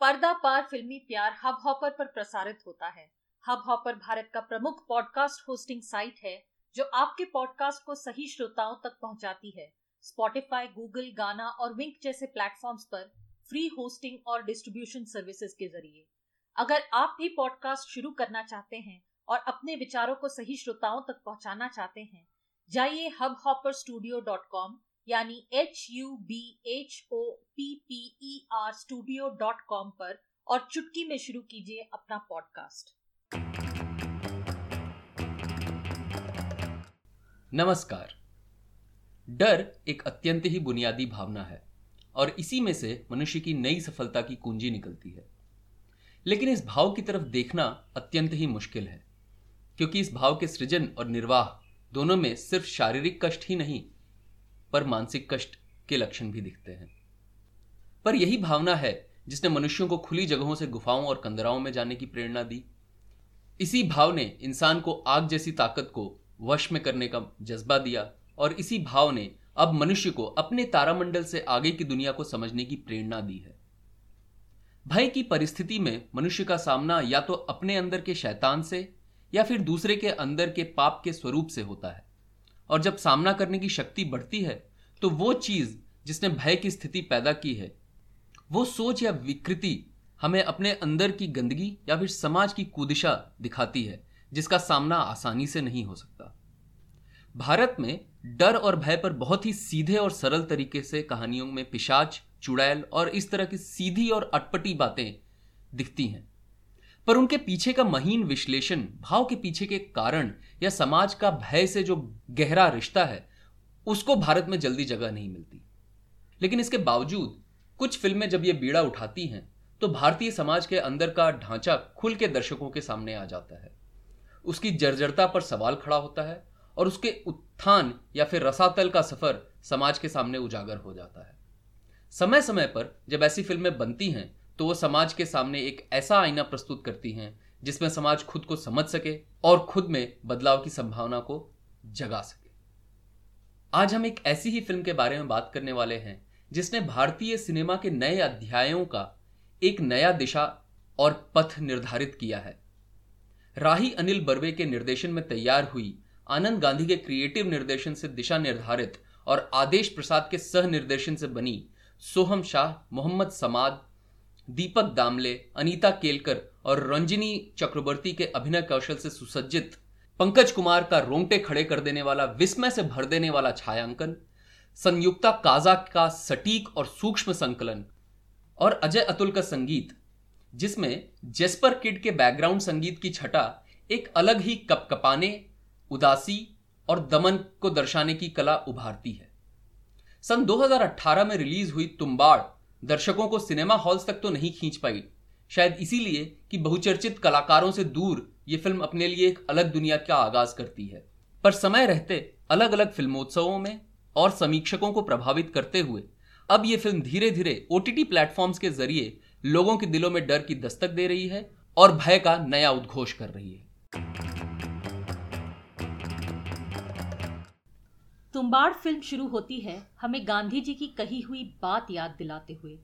पर्दा पार फिल्मी प्यार हबहॉपर पर प्रसारित होता है। हबहॉपर भारत का प्रमुख पॉडकास्ट होस्टिंग साइट है जो आपके पॉडकास्ट को सही श्रोताओं तक पहुंचाती है। स्पॉटिफाई, गूगल, गाना और विंक जैसे प्लेटफॉर्म्स पर फ्री होस्टिंग और डिस्ट्रीब्यूशन सर्विसेज के जरिए। अगर आप भी पॉडकास्ट शुरू करना चाहते हैं और अपने विचारों को सही श्रोताओं तक पहुंचाना चाहते हैं, जाइए hubhopperstudio.com यानी hubhopperstudio.com पर और चुटकी में शुरू कीजिए अपना पॉडकास्ट। नमस्कार। डर एक अत्यंत ही बुनियादी भावना है और इसी में से मनुष्य की नई सफलता की कुंजी निकलती है। लेकिन इस भाव की तरफ देखना अत्यंत ही मुश्किल है, क्योंकि इस भाव के सृजन और निर्वाह दोनों में सिर्फ शारीरिक कष्ट ही नहीं पर मानसिक कष्ट के लक्षण भी दिखते हैं। पर यही भावना है जिसने मनुष्यों को खुली जगहों से गुफाओं और कंदराओं में जाने की प्रेरणा दी। इसी भाव ने इंसान को आग जैसी ताकत को वश में करने का जज्बा दिया और इसी भाव ने अब मनुष्य को अपने तारामंडल से आगे की दुनिया को समझने की प्रेरणा दी है। भय की परिस्थिति में मनुष्य का सामना या तो अपने अंदर के शैतान से या फिर दूसरे के अंदर के पाप के स्वरूप से होता है और जब सामना करने की शक्ति बढ़ती है तो वो चीज़ जिसने भय की स्थिति पैदा की है, वो सोच या विकृति हमें अपने अंदर की गंदगी या फिर समाज की कुदिशा दिखाती है जिसका सामना आसानी से नहीं हो सकता। भारत में डर और भय पर बहुत ही सीधे और सरल तरीके से कहानियों में पिशाच, चुड़ैल और इस तरह की सीधी और अटपटी बातें दिखती हैं, पर उनके पीछे का महीन विश्लेषण, भाव के पीछे के कारण या समाज का भय से जो गहरा रिश्ता है, उसको भारत में जल्दी जगह नहीं मिलती। लेकिन इसके बावजूद कुछ फिल्में जब ये बीड़ा उठाती हैं तो भारतीय समाज के अंदर का ढांचा खुल के दर्शकों के सामने आ जाता है। उसकी जर्जरता पर सवाल खड़ा होता है और उसके उत्थान या फिर रसातल का सफर समाज के सामने उजागर हो जाता है। समय समय पर जब ऐसी फिल्में बनती हैं तो वो समाज के सामने एक ऐसा आईना प्रस्तुत करती हैं जिसमें समाज खुद को समझ सके और खुद में बदलाव की संभावना को जगा सके। आज हम एक ऐसी ही फिल्म के बारे में बात करने वाले हैं जिसने भारतीय सिनेमा के नए अध्यायों का एक नया दिशा और पथ निर्धारित किया है। राही अनिल बर्वे के निर्देशन में तैयार हुई, आनंद गांधी के क्रिएटिव निर्देशन से दिशा निर्धारित और आदेश प्रसाद के सह निर्देशन से बनी सोहम शाह, मोहम्मद समाद, दीपक दामले, अनीता केलकर और रंजिनी चक्रवर्ती के अभिनय कौशल से सुसज्जित, पंकज कुमार का रोंगटे खड़े कर देने वाला, विस्मय से भर देने वाला छायांकन, संयुक्ता काजा का सटीक और सूक्ष्म संकलन और अजय अतुल का संगीत, जिसमें जेस्पर किड के बैकग्राउंड संगीत की छटा एक अलग ही कपकपाने, उदासी और दमन को दर्शाने की कला उभारती है। सन 2018 में रिलीज हुई तुम्बाड़ दर्शकों को सिनेमा हॉल्स तक तो नहीं खींच पाई, शायद इसीलिए कि बहुचर्चित कलाकारों से दूर ये फिल्म अपने लिए एक अलग दुनिया का आगाज करती है, पर समय रहते अलग अलग फिल्मोत्सवों में और समीक्षकों को प्रभावित करते हुए अब ये फिल्म धीरे धीरे OTT प्लेटफॉर्म्स के जरिए लोगों के दिलों में डर की दस्तक दे रही है और भय का नया उद्घोष कर रही है। तुम्बाड़ फिल्म शुरू होती है हमें गांधी जी की कही हुई बात याद दिलाते हुए,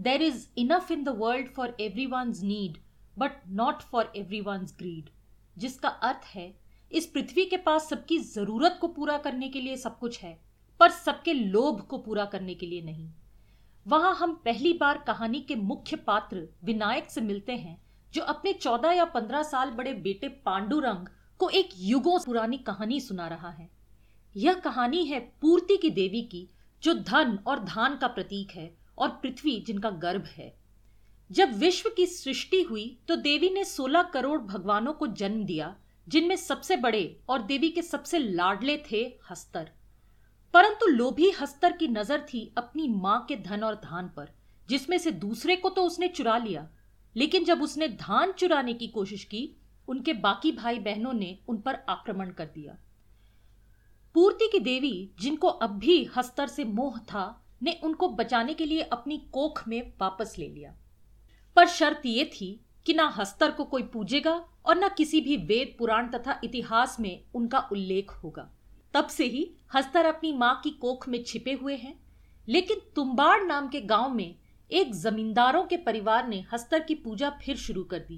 there is enough in the world for everyone's need but not for everyone's greed, जिसका अर्थ है इस पृथ्वी के पास सबकी जरूरत को पूरा करने के लिए सब कुछ है पर सबके लोभ को पूरा करने के लिए नहीं। वहां हम पहली बार कहानी के मुख्य पात्र विनायक से मिलते हैं, जो अपने 14 या 15 साल बड़े बेटे पांडुरंग को एक युगों पुरानी कहानी सुना रहा है। यह कहानी है पूर्ति की देवी की, जो धन और धान का प्रतीक है और पृथ्वी जिनका गर्भ है। जब विश्व की सृष्टि हुई तो देवी ने 16 करोड़ भगवानों को जन्म दिया, जिनमें सबसे बड़े और देवी के सबसे लाडले थे हस्तर। परंतु लोभी हस्तर की नजर थी अपनी मां के धन और धान पर, जिसमें से दूसरे को तो उसने चुरा लिया, लेकिन जब उसने धान चुराने की कोशिश की, उनके बाकी भाई बहनों ने उन पर आक्रमण कर दिया। पूर्ति की देवी, जिनको अब भी हस्तर से मोह था, ने उनको बचाने के लिए अपनी कोख में वापस ले लिया, पर शर्त ये थी कि ना हस्तर को कोई पूजेगा और ना किसी भी वेद पुराण तथा इतिहास में उनका उल्लेख होगा। तब से ही हस्तर अपनी मां की कोख में छिपे हुए हैं, लेकिन तुम्बाड़ नाम के गांव में एक जमींदारों के परिवार ने हस्तर की पूजा फिर शुरू कर दी।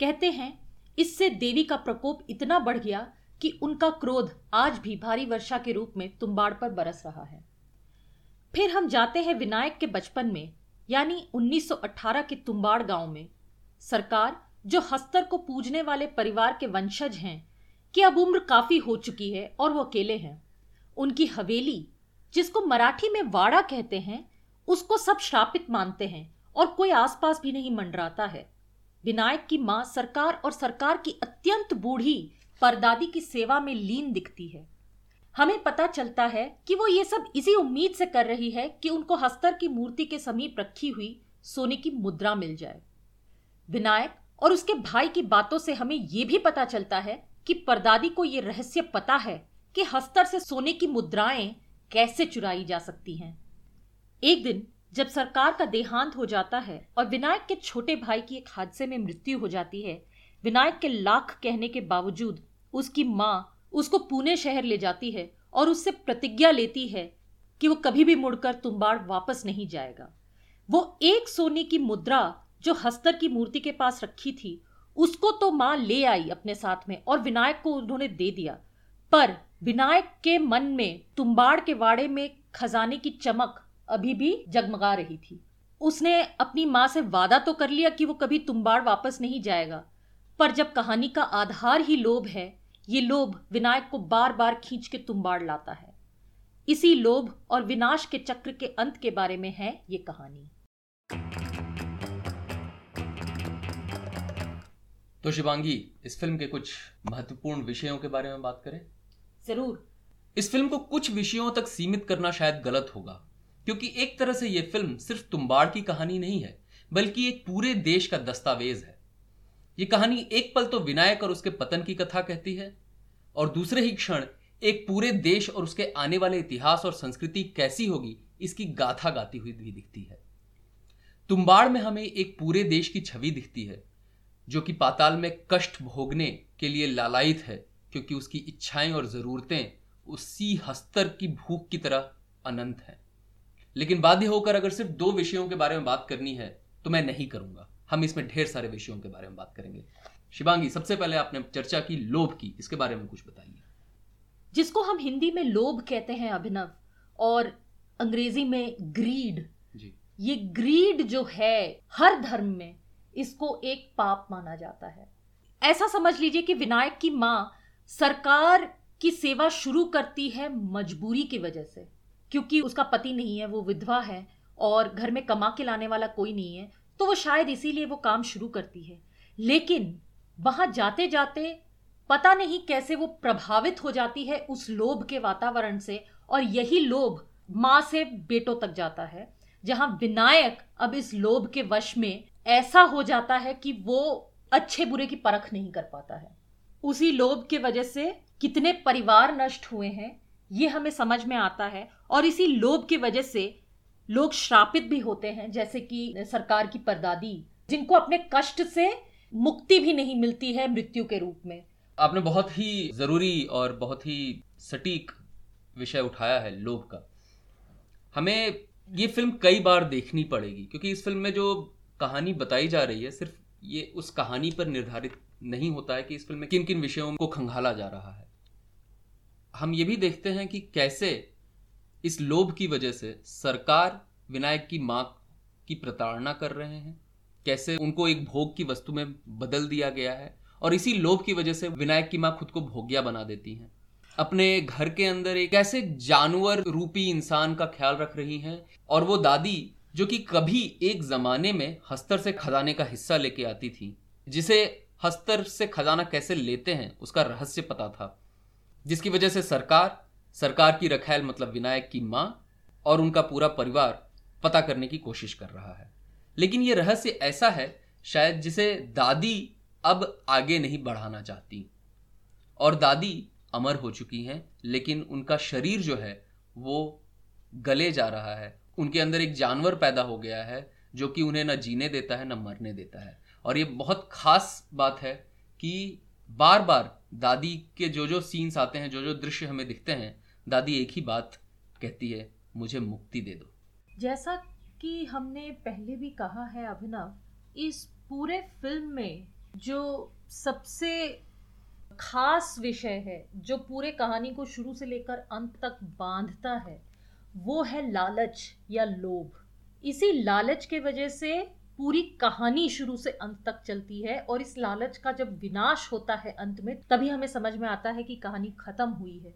कहते हैं इससे देवी का प्रकोप इतना बढ़ गया कि उनका क्रोध आज भी भारी वर्षा के रूप में तुम्बाड़ पर बरस रहा है। फिर हम जाते हैं विनायक के बचपन में, यानी 1918 के तुम्बाड़ गांव में। सरकार, जो हस्तर को पूजने वाले परिवार के वंशज हैं, कि अब उम्र काफी हो चुकी है और वो अकेले हैं। उनकी हवेली, जिसको मराठी में वाड़ा कहते हैं, उसको सब श्रापित मानते हैं और कोई आसपास भी नहीं मंडराता है। विनायक की मां सरकार और सरकार की अत्यंत बूढ़ी परदादी की सेवा में लीन दिखती है। हमें पता चलता है कि वो ये सब इसी उम्मीद से कर रही है कि उनको हस्तर की मूर्ति के समीप रखी हुई सोने की मुद्रा मिल जाए। विनायक और उसके भाई की बातों से हमें ये भी पता चलता है कि परदादी को ये रहस्य पता है कि हस्तर से सोने की मुद्राएं कैसे चुराई जा सकती हैं। एक दिन जब सरकार का देहांत हो जाता है और विनायक के छोटे भाई की एक हादसे में मृत्यु हो जाती है, विनायक के लाख कहने के बावजूद उसकी माँ उसको पुणे शहर ले जाती है और उससे प्रतिज्ञा लेती है कि वो कभी भी मुड़कर तुम्बाड़ वापस नहीं जाएगा। वो एक सोने की मुद्रा जो हस्तर की मूर्ति के पास रखी थी, उसको तो माँ ले आई अपने साथ में और विनायक को उन्होंने दे दिया, पर विनायक के मन में तुम्बाड़ के वाड़े में खजाने की चमक अभी भी जगमगा रही थी। उसने अपनी माँ से वादा तो कर लिया कि वो कभी तुम्बाड़ वापस नहीं जाएगा, पर जब कहानी का आधार ही लोभ है, ये लोभ विनायक को बार बार खींच के तुम्बाड़ लाता है। इसी लोभ और विनाश के चक्र के अंत के बारे में है ये कहानी। तो शिवांगी, इस फिल्म के कुछ महत्वपूर्ण विषयों के बारे में बात करें। जरूर। इस फिल्म को कुछ विषयों तक सीमित करना शायद गलत होगा, क्योंकि एक तरह से ये फिल्म सिर्फ तुम्बाड़ की कहानी नहीं है, बल्कि एक पूरे देश का दस्तावेज है। ये कहानी एक पल तो विनायक और उसके पतन की कथा कहती है और दूसरे ही क्षण एक पूरे देश और उसके आने वाले इतिहास और संस्कृति कैसी होगी, इसकी गाथा गाती हुई भी दिखती है। तुम्बाड़ में हमें एक पूरे देश की छवि दिखती है, जो कि पाताल में कष्ट भोगने के लिए लालायित है, क्योंकि उसकी इच्छाएं और ज़रूरतें उसी हस्तर की भूख की तरह अनंत हैं। लेकिन बाध्य होकर अगर सिर्फ दो विषयों के बारे में बात करनी है तो मैं नहीं करूंगा। हम इसमें ढेर सारे विषयों के बारे में बात करेंगे। शिवांगी, सबसे पहले आपने चर्चा की लोभ की, इसके बारे में कुछ बताइए। जिसको हम हिंदी में लोभ कहते हैं अभिनव, और अंग्रेजी में ग्रीड। जी। ये ग्रीड जो है, हर धर्म में इसको एक पाप माना जाता है। ऐसा समझ लीजिए कि विनायक की माँ सरकार की सेवा शुरू करती है मजबूरी की वजह से, क्योंकि उसका पति नहीं है, वो विधवा है और घर में कमा के लाने वाला कोई नहीं है, तो वो शायद इसीलिए वो काम शुरू करती है। लेकिन वहां जाते जाते पता नहीं कैसे वो प्रभावित हो जाती है उस लोभ के वातावरण से, और यही लोभ माँ से बेटों तक जाता है, जहां विनायक अब इस लोभ के वश में ऐसा हो जाता है कि वो अच्छे बुरे की परख नहीं कर पाता है। उसी लोभ के वजह से कितने परिवार नष्ट हुए हैं ये हमें समझ में आता है, और इसी लोभ की वजह से लोग श्रापित भी होते हैं, जैसे कि सरकार की परदादी, जिनको अपने कष्ट से मुक्ति भी नहीं मिलती है मृत्यु के रूप में। आपने बहुत ही जरूरी और बहुत ही सटीक विषय उठाया है लोभ का। हमें ये फिल्म कई बार देखनी पड़ेगी, क्योंकि इस फिल्म में जो कहानी बताई जा रही है, सिर्फ ये उस कहानी पर निर्धारित नहीं होता है कि इस फिल्म में किन किन विषयों को खंगाला जा रहा है। हम ये भी देखते हैं कि कैसे इस लोभ की वजह से सरकार विनायक की माँ की प्रताड़ना कर रहे हैं, कैसे उनको एक भोग की वस्तु में बदल दिया गया है, और इसी लोभ की वजह से विनायक की माँ खुद को भोगिया बना देती हैं। अपने घर के अंदर एक ऐसे जानवर रूपी इंसान का ख्याल रख रही हैं, और वो दादी जो कि कभी एक ज़माने में हस्तर से खजाने का हिस्सा लेके आती थी, जिसे हस्तर से खजाना कैसे लेते हैं उसका रहस्य पता था, जिसकी वजह से सरकार की रखैल मतलब विनायक की माँ और उनका पूरा परिवार पता करने की कोशिश कर रहा है। लेकिन ये रहस्य ऐसा है शायद जिसे दादी अब आगे नहीं बढ़ाना चाहती, और दादी अमर हो चुकी हैं, लेकिन उनका शरीर जो है वो गले जा रहा है। उनके अंदर एक जानवर पैदा हो गया है जो कि उन्हें न जीने देता है न मरने देता है। और ये बहुत खास बात है कि बार बार दादी के जो सीन्स आते हैं, जो दृश्य हमें दिखते हैं, दादी एक ही बात कहती है, मुझे मुक्ति दे दो। जैसा कि हमने पहले भी कहा है अभिनव, इस पूरे फिल्म में जो सबसे खास विषय है, जो पूरे कहानी को शुरू से लेकर अंत तक बांधता है, वो है लालच या लोभ। इसी लालच के वजह से पूरी कहानी शुरू से अंत तक चलती है, और इस लालच का जब विनाश होता है अंत में, तभी हमें समझ में आता है कि कहानी खत्म हुई है।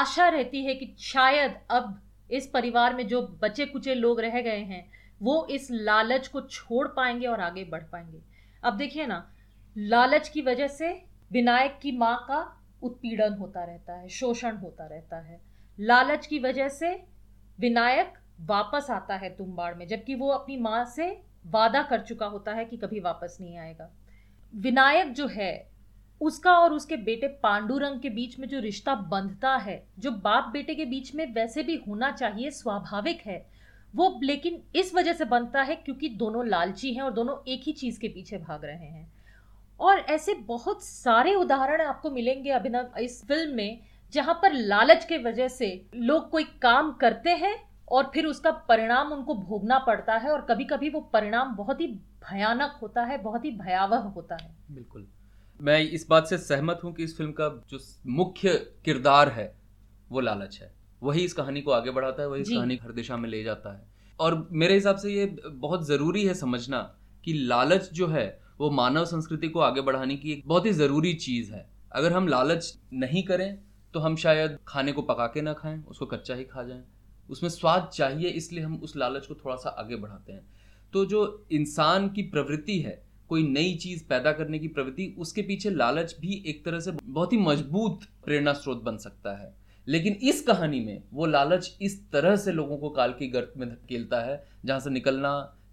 आशा रहती है कि शायद अब इस परिवार में जो बचे कुचे लोग रह गए हैं वो इस लालच को छोड़ पाएंगे और आगे बढ़ पाएंगे। अब देखिए ना, लालच की वजह से विनायक की माँ का उत्पीड़न होता रहता है, शोषण होता रहता है। लालच की वजह से विनायक वापस आता है तुम्बाड़ में, जबकि वो अपनी माँ से वादा कर चुका होता है कि कभी वापस नहीं आएगा। विनायक जो है, उसका और उसके बेटे पांडुरंग के बीच में जो रिश्ता बंधता है, जो बाप बेटे के बीच में वैसे भी होना चाहिए, स्वाभाविक है वो, लेकिन इस वजह से बनता है क्योंकि दोनों लालची हैं और दोनों एक ही चीज़ के पीछे भाग रहे हैं। और ऐसे बहुत सारे उदाहरण आपको मिलेंगे अभिनव इस फिल्म में, जहाँ पर लालच के वजह से लोग कोई काम करते हैं और फिर उसका परिणाम उनको भोगना पड़ता है, और कभी कभी वो परिणाम बहुत ही भयानक होता है, बहुत ही भयावह होता है। बिल्कुल, मैं इस बात से सहमत हूँ कि इस फिल्म का जो मुख्य किरदार है वो लालच है। वही इस कहानी को आगे बढ़ाता है, वही इस कहानी हर दिशा में ले जाता है। और मेरे हिसाब से ये बहुत ज़रूरी है समझना कि लालच जो है वो मानव संस्कृति को आगे बढ़ाने की एक बहुत ही ज़रूरी चीज़ है। अगर हम लालच नहीं करें तो हम शायद खाने को पका के ना खाएं, उसको कच्चा ही खा जाएं। उसमें स्वाद चाहिए, इसलिए हम उस लालच को थोड़ा सा आगे बढ़ाते हैं। तो जो इंसान की प्रवृत्ति है, कोई नई चीज़ पैदा करने की प्रवृत्ति, उसके पीछे लालच भी एक तरह से बहुत ही मजबूत प्रेरणा स्रोत बन सकता है। लेकिन इस कहानी में वो लालच इस तरह से लोगों को काल की गर्त में धकेलता है, जहाँ से निकलना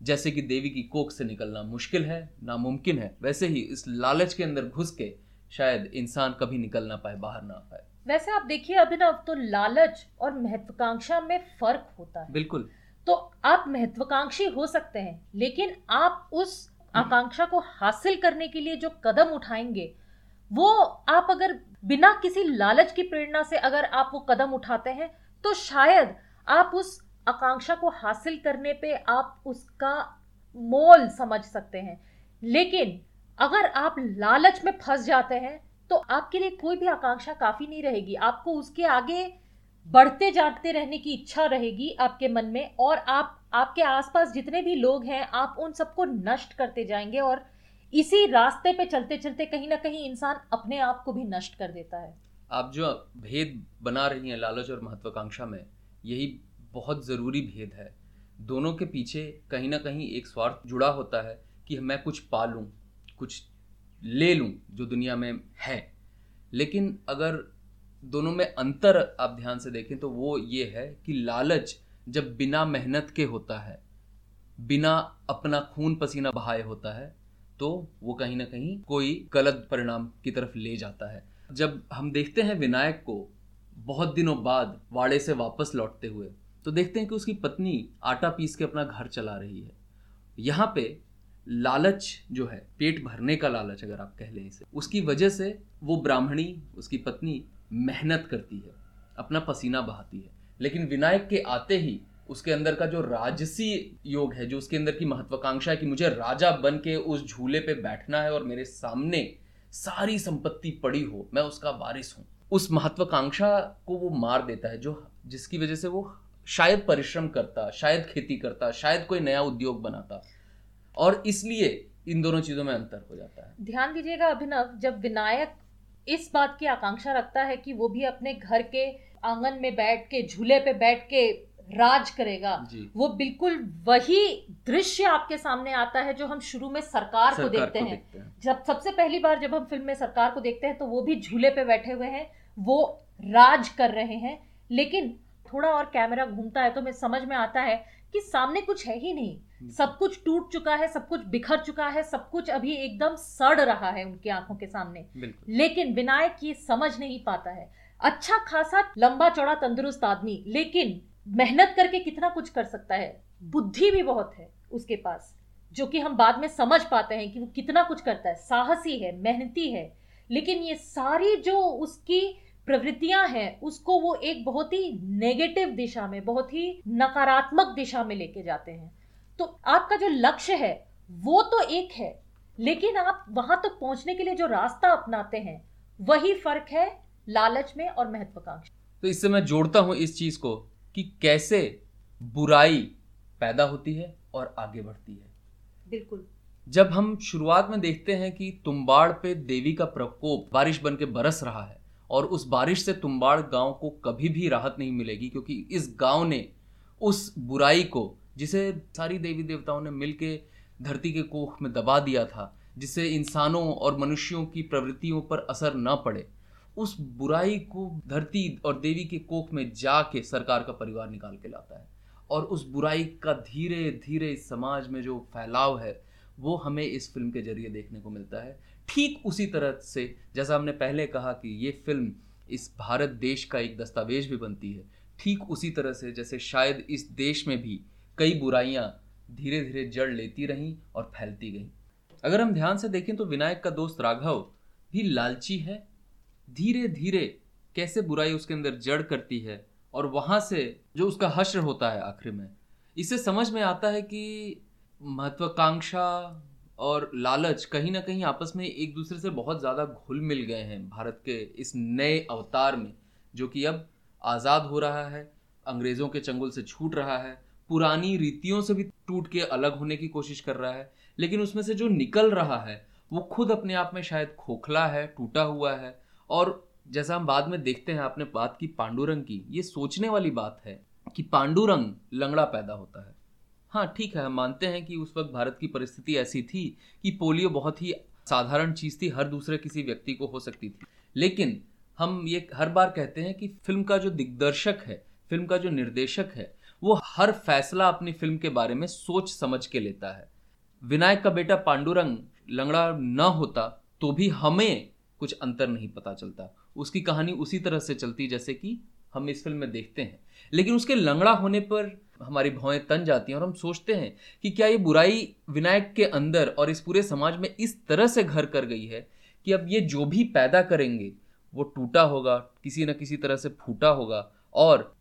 जैसे कि देवी की कोख से निकलना मुश्किल है, नामुमकिन है, वैसे ही इस लालच के अंदर घुस के शायद इंसान कभी निकल ना पाए, बाहर ना पाए। वैसे आप देखिए अभिनव, तो लालच और महत्वाकांक्षा में फर्क होता है। बिल्कुल, तो आप महत्वाकांक्षी हो सकते हैं, लेकिन आप उस आकांक्षा को हासिल करने के लिए जो कदम उठाएंगे, वो आप अगर बिना किसी लालच की प्रेरणा से अगर आप वो कदम उठाते हैं, तो शायद आप उस आकांक्षा को हासिल करने पे आप उसका मोल समझ सकते हैं। लेकिन अगर आप लालच में फंस जाते हैं तो आपके लिए कोई भी आकांक्षा काफ़ी नहीं रहेगी, आपको उसके आगे बढ़ते जाते रहने की इच्छा रहेगी आपके मन में, और आप आपके आसपास जितने भी लोग हैं आप उन सबको नष्ट करते जाएंगे, और इसी रास्ते पे चलते चलते कहीं ना कहीं इंसान अपने आप को भी नष्ट कर देता है। आप जो भेद बना रही हैं लालच और महत्वाकांक्षा में, यही बहुत ज़रूरी भेद है। दोनों के पीछे कहीं ना कहीं एक स्वार्थ जुड़ा होता है कि मैं कुछ पा लूँ, कुछ ले लूँ जो दुनिया में है। लेकिन अगर दोनों में अंतर आप ध्यान से देखें तो वो ये है कि लालच जब बिना मेहनत के होता है, बिना अपना खून पसीना बहाए होता है, तो वो कहीं ना कहीं कोई गलत परिणाम की तरफ ले जाता है। जब हम देखते हैं विनायक को बहुत दिनों बाद वाड़े से वापस लौटते हुए, तो देखते हैं कि उसकी पत्नी आटा पीस के अपना घर चला रही है। यहाँ पे लालच जो है, पेट भरने का लालच अगर आप कह लें इसे, उसकी वजह से वो ब्राह्मणी, उसकी पत्नी, मेहनत करती है, अपना पसीना बहाती है। लेकिन विनायक के आते ही उसके अंदर का जो राजसी योग है, जो उसके अंदर की महत्वाकांक्षा है कि मुझे राजा बन के उस झूले पे बैठना है और मेरे सामने सारी संपत्ति पड़ी हो, मैं उसका वारिस हूँ, उस महत्वाकांक्षा को वो मार देता है, जो जिसकी वजह से वो शायद परिश्रम करता, शायद खेती करता, शायद कोई नया उद्योग बनाता, और इसलिए इन दोनों चीजों में अंतर हो जाता है। ध्यान दीजिएगा अभिनव, जब विनायक इस बात की आकांक्षा रखता है कि वो भी अपने घर के आंगन में बैठ के, झूले पे बैठ के राज करेगा, वो बिल्कुल वही दृश्य आपके सामने आता है जो हम शुरू में सरकार को देखते हैं। जब सबसे पहली बार जब हम फिल्म में सरकार को देखते हैं तो वो भी झूले पे बैठे हुए हैं, वो राज कर रहे हैं। लेकिन थोड़ा और कैमरा घूमता है तो मैं समझ में आता है कि सामने कुछ है ही नहीं, सब कुछ टूट चुका है, सब कुछ बिखर चुका है, सब कुछ अभी एकदम सड़ रहा है उनकी आंखों के सामने। लेकिन विनायक ये समझ नहीं पाता है। अच्छा खासा लंबा चौड़ा तंदुरुस्त आदमी, लेकिन मेहनत करके कितना कुछ कर सकता है, बुद्धि भी बहुत है उसके पास, जो कि हम बाद में समझ पाते हैं कि वो कितना कुछ करता है, साहसी है, मेहनती है। लेकिन ये सारी जो उसकी प्रवृत्तियां हैं उसको वो एक बहुत ही नेगेटिव दिशा में, बहुत ही नकारात्मक दिशा में लेके जाते हैं। तो आपका जो लक्ष्य है वो तो एक है, लेकिन आप वहां तक पहुंचने के लिए जो रास्ता अपनाते हैं, वही फर्क है लालच में और महत्वाकांक्षा। तो इससे मैं जोड़ता हूं इस चीज को कि कैसे बुराई पैदा होती है और आगे बढ़ती है। बिल्कुल, जब हम शुरुआत में देखते हैं कि तुम्बाड़ पे देवी का प्रकोप बारिश बन के बरस रहा है, और उस बारिश से तुम्बाड़ गांव को कभी भी राहत नहीं मिलेगी, क्योंकि इस गांव ने उस बुराई को, जिसे सारी देवी देवताओं ने मिलके धरती के कोख में दबा दिया था, जिससे इंसानों और मनुष्यों की प्रवृत्तियों पर असर न पड़े, उस बुराई को धरती और देवी के कोख में जाके सरकार का परिवार निकाल के लाता है। और उस बुराई का धीरे धीरे समाज में जो फैलाव है वो हमें इस फिल्म के जरिए देखने को मिलता है। ठीक उसी तरह से जैसा हमने पहले कहा कि ये फिल्म इस भारत देश का एक दस्तावेज भी बनती है, ठीक उसी तरह से जैसे शायद इस देश में भी कई बुराइयाँ धीरे धीरे जड़ लेती रहीं और फैलती गईं। अगर हम ध्यान से देखें तो विनायक का दोस्त राघव भी लालची है, धीरे धीरे कैसे बुराई उसके अंदर जड़ करती है और वहाँ से जो उसका हश्र होता है आखिर में। इससे समझ में आता है कि महत्वाकांक्षा और लालच कहीं ना कहीं आपस में एक दूसरे से बहुत ज़्यादा घुल मिल गए हैं भारत के इस नए अवतार में, जो कि अब आज़ाद हो रहा है, अंग्रेज़ों के चंगुल से छूट रहा है, पुरानी रीतियों से भी टूट के अलग होने की कोशिश कर रहा है, लेकिन उसमें से जो निकल रहा है वो खुद अपने आप में शायद खोखला है, टूटा हुआ है। और जैसा हम बाद में देखते हैं, आपने बात की पांडुरंग की, ये सोचने वाली बात है कि पांडुरंग लंगड़ा पैदा होता है। हाँ ठीक है, हम मानते हैं कि उस वक्त भारत की परिस्थिति ऐसी थी कि पोलियो बहुत ही साधारण चीज़ थी, हर दूसरे किसी व्यक्ति को हो सकती थी। लेकिन हम ये हर बार कहते हैं कि फिल्म का जो दिग्दर्शक है, फिल्म का जो निर्देशक है, वो हर फैसला अपनी फिल्म के बारे में सोच समझ के लेता है। विनायक का बेटा पांडुरंग लंगड़ा न होता तो भी हमें कुछ अंतर नहीं पता चलता, उसकी कहानी उसी तरह से चलती जैसे कि हम इस फिल्म में देखते हैं। लेकिन उसके लंगड़ा होने पर हमारी भौएं तन जाती हैं और हम सोचते हैं कि क्या ये बुराई विनायक के अंदर और इस पूरे समाज में इस तरह से घर कर गई है कि अब ये जो भी पैदा करेंगे वो टूटा होगा, किसी न किसी तरह से फूटा होगा, और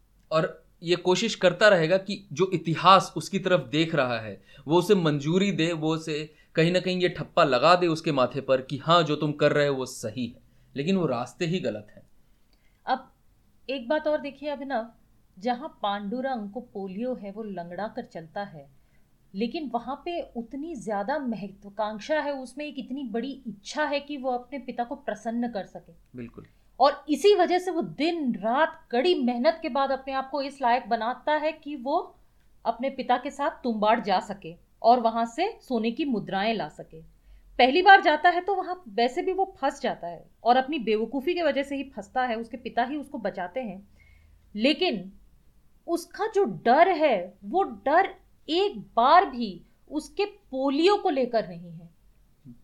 ये कोशिश करता रहेगा कि जो इतिहास उसकी तरफ देख रहा है वो उसे मंजूरी दे, वो उसे कहीं ना कहीं ये ठप्पा लगा दे उसके माथे पर कि हाँ जो तुम कर रहे हो वो सही है, लेकिन वो रास्ते ही गलत हैं। अब एक बात और देखिए अभिनव, जहाँ पांडुरंग को पोलियो है वो लंगड़ा कर चलता है, लेकिन वहाँ पे उतनी ज़्यादा महत्वाकांक्षा है, उसमें एक इतनी बड़ी इच्छा है कि वो अपने पिता को प्रसन्न कर सके। बिल्कुल, और इसी वजह से वो दिन रात कड़ी मेहनत के बाद अपने आप को इस लायक बनाता है कि वो अपने पिता के साथ तुम्बाड़ जा सके और वहाँ से सोने की मुद्राएं ला सके। पहली बार जाता है तो वहाँ वैसे भी वो फंस जाता है और अपनी बेवकूफ़ी की वजह से ही फंसता है, उसके पिता ही उसको बचाते हैं। लेकिन उसका जो डर है वो डर एक बार भी उसके पोलियो को लेकर नहीं है।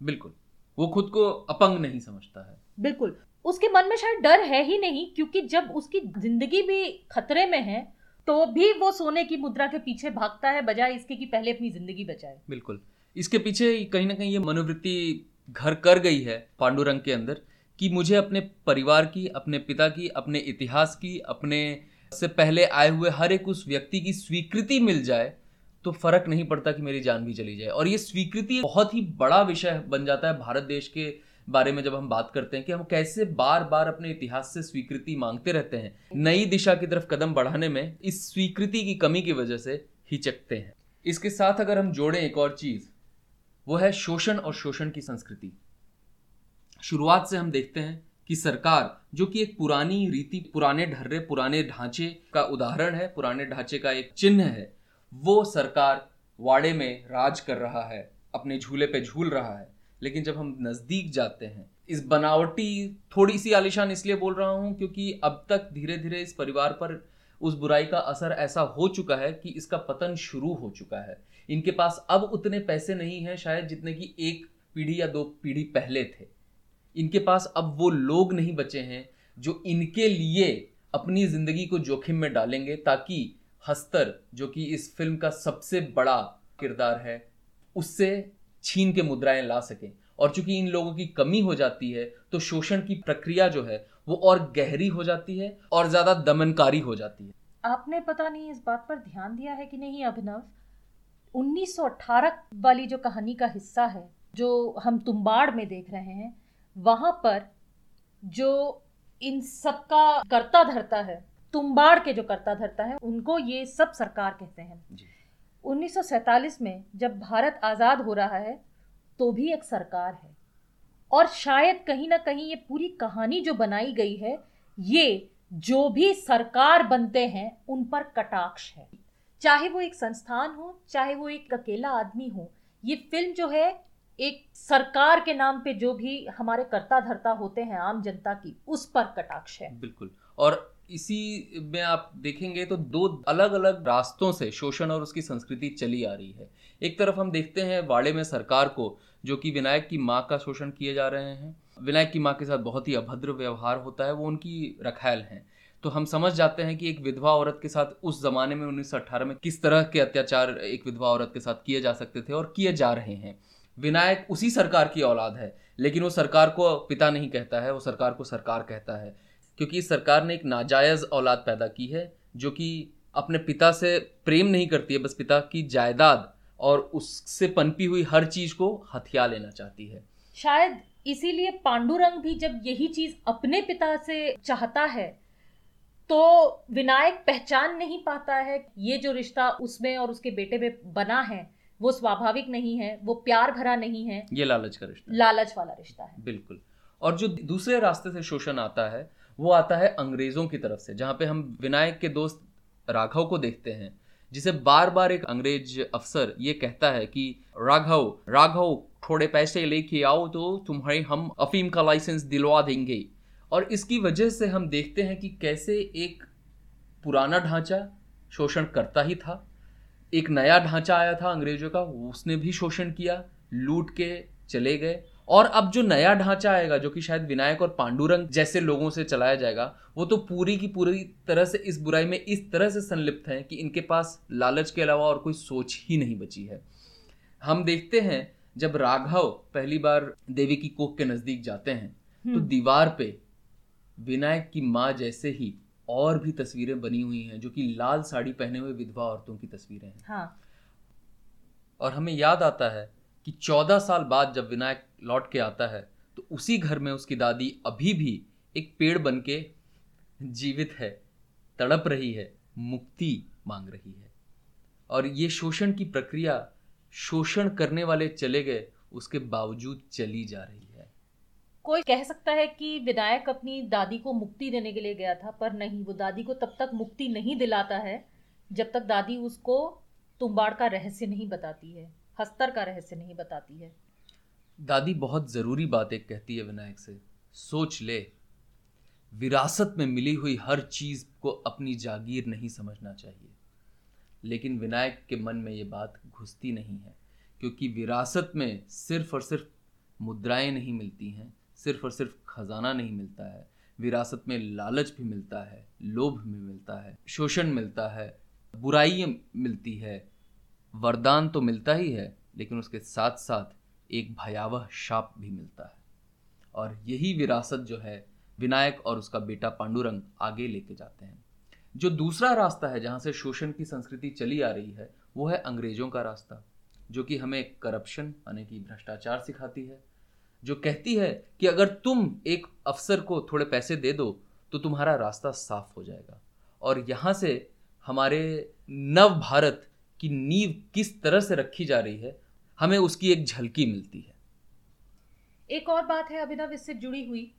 बिल्कुल, वो खुद को अपंग नहीं समझता है। बिल्कुल, उसके मन में शायद डर है ही नहीं, क्योंकि जब उसकी जिंदगी भी खतरे में है तो भी वो सोने की मुद्रा के पीछे भागता है, बजाय इसके कि पहले अपनी जिंदगी बचाए। बिल्कुल, इसके पीछे कहीं ना कहीं ये मनोवृत्ति घर कर गई है पांडुरंग के अंदर कि मुझे अपने परिवार की, अपने पिता की, अपने इतिहास की, अपने से पहले आए हुए हर एक उस व्यक्ति की स्वीकृति मिल जाए तो फर्क नहीं पड़ता कि मेरी जान भी चली जाए। और ये स्वीकृति बहुत ही बड़ा विषय बन जाता है भारत देश के बारे में जब हम बात करते हैं कि हम कैसे बार बार अपने इतिहास से स्वीकृति मांगते रहते हैं, नई दिशा की तरफ कदम बढ़ाने में इस स्वीकृति की कमी की वजह से हिचकते हैं। इसके साथ अगर हम जोड़ें एक और चीज़, वो है शोषण और शोषण की संस्कृति। शुरुआत से हम देखते हैं कि सरकार, जो कि एक पुरानी रीति, पुराने ढर्रे, पुराने ढांचे का उदाहरण है, पुराने ढांचे का एक चिन्ह है, वो सरकार वाड़े में राज कर रहा है, अपने झूले पे झूल रहा है। लेकिन जब हम नज़दीक जाते हैं, इस बनावटी, थोड़ी सी आलिशान इसलिए बोल रहा हूँ क्योंकि अब तक धीरे धीरे इस परिवार पर उस बुराई का असर ऐसा हो चुका है कि इसका पतन शुरू हो चुका है। इनके पास अब उतने पैसे नहीं हैं शायद जितने कि एक पीढ़ी या दो पीढ़ी पहले थे। इनके पास अब वो लोग नहीं बचे हैं जो इनके लिए अपनी ज़िंदगी को जोखिम में डालेंगे ताकि हस्तर, जो कि इस फिल्म का सबसे बड़ा किरदार है, उससे छीन के मुद्राएं ला सकें। और चूंकि इन लोगों की कमी हो जाती है तो शोषण की प्रक्रिया जो है वो और गहरी हो जाती है और ज़्यादा दमनकारी हो जाती है। आपने पता नहीं इस बात पर ध्यान दिया है कि नहीं अभिनव, 1918 वाली जो कहानी का हिस्सा है जो हम तुम्बाड़ में देख रहे हैं, वहाँ पर जो इन सब का कर्ता धरता है, तुम्बाड़ के जो कर्ता धरता है, उनको ये सब सरकार कहते हैं। 1947 में जब भारत आज़ाद हो रहा है तो भी एक सरकार है। और शायद कहीं ना कहीं ये पूरी कहानी जो बनाई गई है, ये जो भी सरकार बनते हैं उन पर कटाक्ष है, चाहे वो एक संस्थान हो, चाहे वो एक अकेला आदमी हो। ये फिल्म जो है एक सरकार के नाम पे जो भी हमारे कर्ता धर्ता होते हैं आम जनता की, उस पर कटाक्ष है। बिल्कुल। और इसी में आप देखेंगे तो दो अलग अलग रास्तों से शोषण और उसकी संस्कृति चली आ रही है। एक तरफ हम देखते हैं वाड़े में सरकार को, जो कि विनायक की माँ का शोषण किए जा रहे हैं। विनायक की माँ के साथ बहुत ही अभद्र व्यवहार होता है, वो उनकी रखैल हैं। तो हम समझ जाते हैं कि एक विधवा औरत के साथ उस ज़माने में 1918 में किस तरह के अत्याचार एक विधवा औरत के साथ किए जा सकते थे और किए जा रहे हैं। विनायक उसी सरकार की औलाद है, लेकिन वो सरकार को पिता नहीं कहता है, वो सरकार को सरकार कहता है, क्योंकि इस सरकार ने एक नाजायज़ औलाद पैदा की है जो कि अपने पिता से प्रेम नहीं करती है, बस पिता की जायदाद और उससे पनपी हुई हर चीज़ को हथिया लेना चाहती है। शायद इसीलिए पांडुरंग भी जब यही चीज़ अपने पिता से चाहता है तो विनायक पहचान नहीं पाता है। ये जो रिश्ता उसमें और उसके बेटे में बना है वो स्वाभाविक नहीं है, वो प्यार भरा नहीं है, ये लालच का रिश्ता, लालच वाला रिश्ता है। बिल्कुल। और जो दूसरे रास्ते से शोषण आता है वो आता है अंग्रेज़ों की तरफ से, जहाँ पे हम विनायक के दोस्त राघव को देखते हैं, जिसे बार बार एक अंग्रेज अफसर ये कहता है कि राघव राघव थोड़े पैसे लेके आओ तो तुम्हें हम अफीम का लाइसेंस दिलवा देंगे। और इसकी वजह से हम देखते हैं कि कैसे एक पुराना ढांचा शोषण करता ही था, एक नया ढांचा आया था अंग्रेजों का, उसने भी शोषण किया, लूट के चले गए। और अब जो नया ढांचा आएगा, जो कि शायद विनायक और पांडुरंग जैसे लोगों से चलाया जाएगा, वो तो पूरी की पूरी तरह से इस बुराई में इस तरह से संलिप्त हैं कि इनके पास लालच के अलावा और कोई सोच ही नहीं बची है। हम देखते हैं जब राघव पहली बार देवी की कोख के नज़दीक जाते हैं तो दीवार पे विनायक की माँ जैसे ही और भी तस्वीरें बनी हुई हैं, जो कि लाल साड़ी पहने हुए विधवा औरतों की तस्वीरें हैं। हाँ। और हमें याद आता है कि 14 साल बाद जब विनायक लौट के आता है तो उसी घर में उसकी दादी अभी भी एक पेड़ बन के जीवित है, तड़प रही है, मुक्ति मांग रही है। और ये शोषण की प्रक्रिया शोषण करने वाले चले गए उसके बावजूद चली जा रही है। कोई कह सकता है कि विनायक अपनी दादी को मुक्ति देने के लिए गया था, पर नहीं, वो दादी को तब तक मुक्ति नहीं दिलाता है जब तक दादी उसको तुम्बाड़ का रहस्य नहीं बताती है, हस्तर का रहस्य नहीं बताती है। दादी बहुत ज़रूरी बात एक कहती है विनायक से, सोच ले, विरासत में मिली हुई हर चीज़ को अपनी जागीर नहीं समझना चाहिए। लेकिन विनायक के मन में ये बात घुसती नहीं है, क्योंकि विरासत में सिर्फ और सिर्फ मुद्राएँ नहीं मिलती हैं, सिर्फ और सिर्फ खजाना नहीं मिलता है, विरासत में लालच भी मिलता है, लोभ भी मिलता है, शोषण मिलता है, बुराइयाँ मिलती है। वरदान तो मिलता ही है, लेकिन उसके साथ साथ एक भयावह शाप भी मिलता है। और यही विरासत जो है विनायक और उसका बेटा पांडुरंग आगे लेके जाते हैं। जो दूसरा रास्ता है जहाँ से शोषण की संस्कृति चली आ रही है वो है अंग्रेज़ों का रास्ता, जो कि हमें करप्शन यानी कि भ्रष्टाचार सिखाती है। जो कहती है कि अगर तुम एक अफसर को थोड़े पैसे दे दो तो तुम्हारा रास्ता साफ हो जाएगा। और यहाँ से हमारे नव भारत की नींव किस तरह से रखी जा रही है, हमें उसकी एक झलकी मिलती है। एक और बात है अभिनव इससे जुड़ी हुई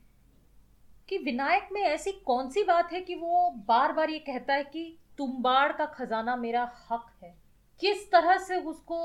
कि विनायक में ऐसी कौन सी बात है कि वो बार बार ये कहता है कि तुम्बाड़ का खजाना मेरा हक है। किस तरह से उसको